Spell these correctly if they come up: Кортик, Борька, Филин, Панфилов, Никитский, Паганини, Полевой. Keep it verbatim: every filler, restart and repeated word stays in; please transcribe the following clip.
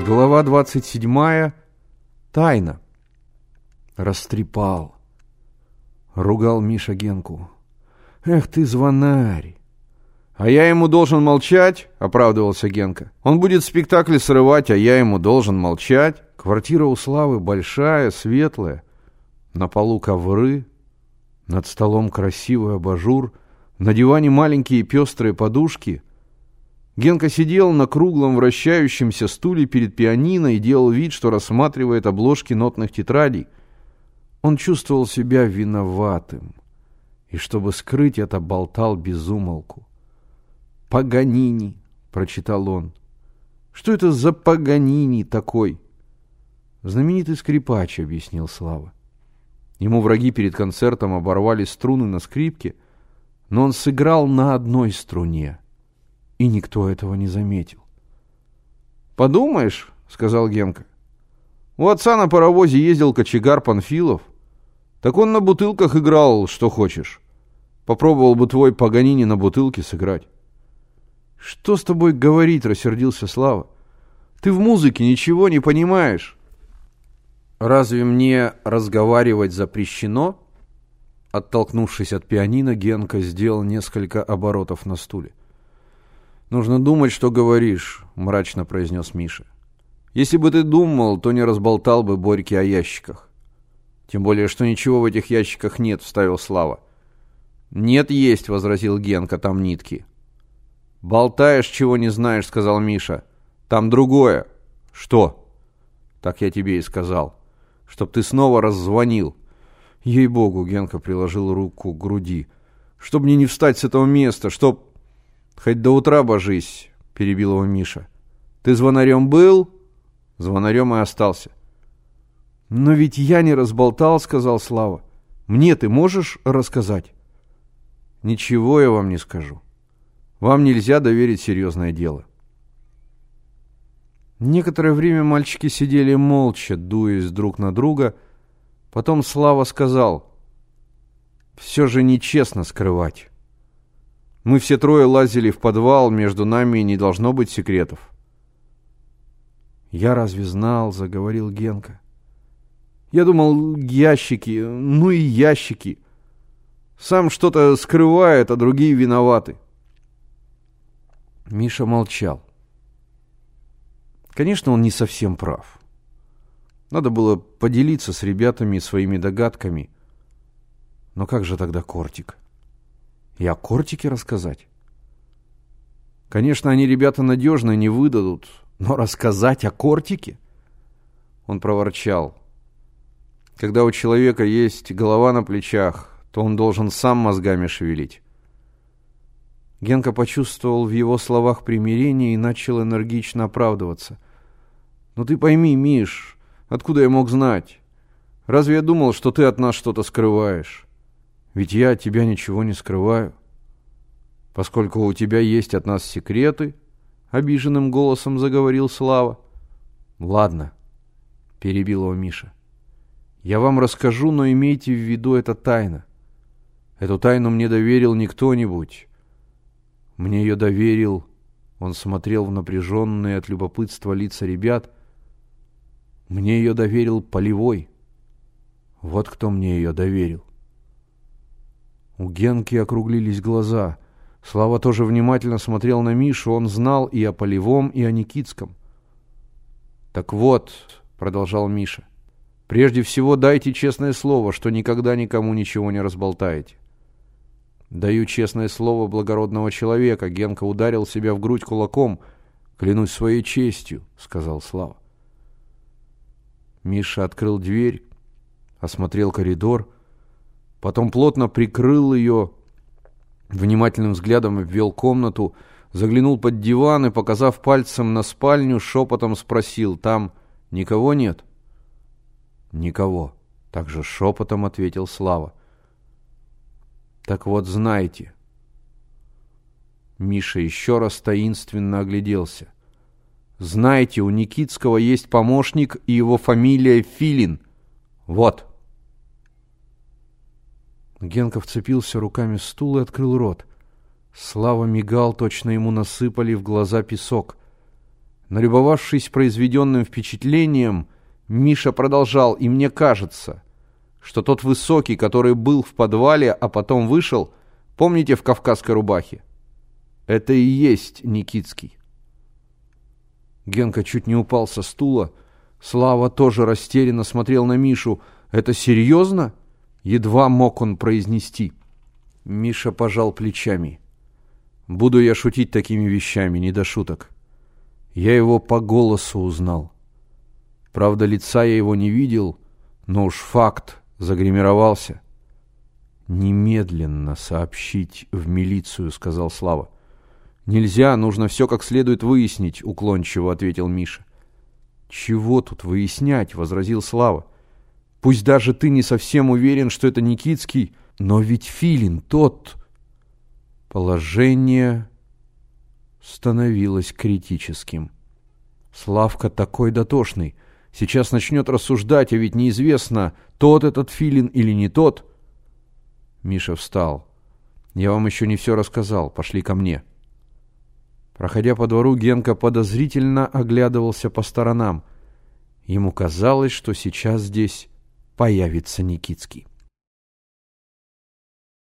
Глава двадцать седьмая. Тайна. Растрепал. Ругал Миша Генку. Эх ты, звонарь. А я ему должен молчать, оправдывался Генка. Он будет спектакли срывать, а я ему должен молчать. Квартира у Славы большая, светлая. На полу ковры. Над столом красивый абажур. На диване маленькие пестрые подушки. Генка сидел на круглом вращающемся стуле перед пианино и делал вид, что рассматривает обложки нотных тетрадей. Он чувствовал себя виноватым. И, чтобы скрыть это, болтал без умолку. «Паганини», — прочитал он. «Что это за Паганини такой?» «Знаменитый скрипач», — объяснил Слава. Ему враги перед концертом оборвали струны на скрипке, но он сыграл на одной струне. И никто этого не заметил. «Подумаешь, — сказал Генка, — у отца на паровозе ездил кочегар Панфилов. Так он на бутылках играл, что хочешь. Попробовал бы твой Паганини на бутылке сыграть». «Что с тобой говорить? — рассердился Слава. — Ты в музыке ничего не понимаешь». «Разве мне разговаривать запрещено?» Оттолкнувшись от пианино, Генка сделал несколько оборотов на стуле. «Нужно думать, что говоришь», — мрачно произнес Миша. «Если бы ты думал, то не разболтал бы Борьке о ящиках». «Тем более, что ничего в этих ящиках нет», — вставил Слава. «Нет, есть», — возразил Генка, — «там нитки». «Болтаешь, чего не знаешь», — сказал Миша. «Там другое». «Что?» «Так я тебе и сказал. Чтоб ты снова раззвонил». «Ей-богу», — Генка приложил руку к груди. «Чтоб мне не встать с этого места, чтоб...» «Хоть до утра божись», — перебил его Миша. «Ты звонарем был, звонарем и остался». «Но ведь я не разболтал», — сказал Слава. «Мне ты можешь рассказать?» «Ничего я вам не скажу. Вам нельзя доверить серьезное дело». Некоторое время мальчики сидели молча, дуясь друг на друга. Потом Слава сказал: «Все же нечестно скрывать. Мы все трое лазили в подвал, между нами не должно быть секретов». «Я разве знал?» — заговорил Генка. «Я думал, ящики, ну и ящики. Сам что-то скрывает, а другие виноваты». Миша молчал. Конечно, он не совсем прав. Надо было поделиться с ребятами своими догадками. Но как же тогда Кортик? И о Кортике рассказать? Конечно, они, ребята, надежно не выдадут, но рассказать о Кортике? Он проворчал. Когда у человека есть голова на плечах, то он должен сам мозгами шевелить. Генка почувствовал в его словах примирение и начал энергично оправдываться. «Ну ты пойми, Миш, откуда я мог знать? Разве я думал, что ты от нас что-то скрываешь? Ведь я от тебя ничего не скрываю. Поскольку у тебя есть от нас секреты, — обиженным голосом заговорил Слава. — Ладно, — перебил его Миша. — Я вам расскажу, но имейте в виду, это тайна. Эту тайну мне доверил не кто-нибудь. Мне ее доверил... Он смотрел в напряженные от любопытства лица ребят. Мне ее доверил Полевой. Вот кто мне ее доверил. У Генки округлились глаза. Слава тоже внимательно смотрел на Мишу. Он знал и о Полевом, и о Никитском. «Так вот, — продолжал Миша, — прежде всего дайте честное слово, что никогда никому ничего не разболтаете». «Даю честное слово благородного человека». Генка ударил себя в грудь кулаком. «Клянусь своей честью», — сказал Слава. Миша открыл дверь, осмотрел коридор, потом плотно прикрыл ее, внимательным взглядом обвел комнату, заглянул под диван и, показав пальцем на спальню, шепотом спросил: «Там никого нет?» «Никого», — также шепотом ответил Слава. «Так вот, знаете». Миша еще раз таинственно огляделся. «Знаете, у Никитского есть помощник, и его фамилия Филин. Вот». Генка вцепился руками в стул и открыл рот. Слава мигал, точно ему насыпали в глаза песок. Налюбовавшись произведенным впечатлением, Миша продолжал, и мне кажется, что тот высокий, который был в подвале, а потом вышел, помните, в кавказской рубахе? Это и есть Никитский. Генка чуть не упал со стула. Слава тоже растерянно смотрел на Мишу. «Это серьезно?» Едва мог он произнести. Миша пожал плечами. «Буду я шутить такими вещами, не до шуток. Я его по голосу узнал. Правда, лица я его не видел, но уж факт загримировался». «Немедленно сообщить в милицию», — сказал Слава. «Нельзя, нужно все как следует выяснить», — уклончиво ответил Миша. «Чего тут выяснять?» — возразил Слава. «Пусть даже ты не совсем уверен, что это Никитский, но ведь Филин тот...» Положение становилось критическим. «Славка такой дотошный. Сейчас начнет рассуждать, а ведь неизвестно, тот этот Филин или не тот...» Миша встал. «Я вам еще не все рассказал. Пошли ко мне». Проходя по двору, Генка подозрительно оглядывался по сторонам. Ему казалось, что сейчас здесь появится Никитский.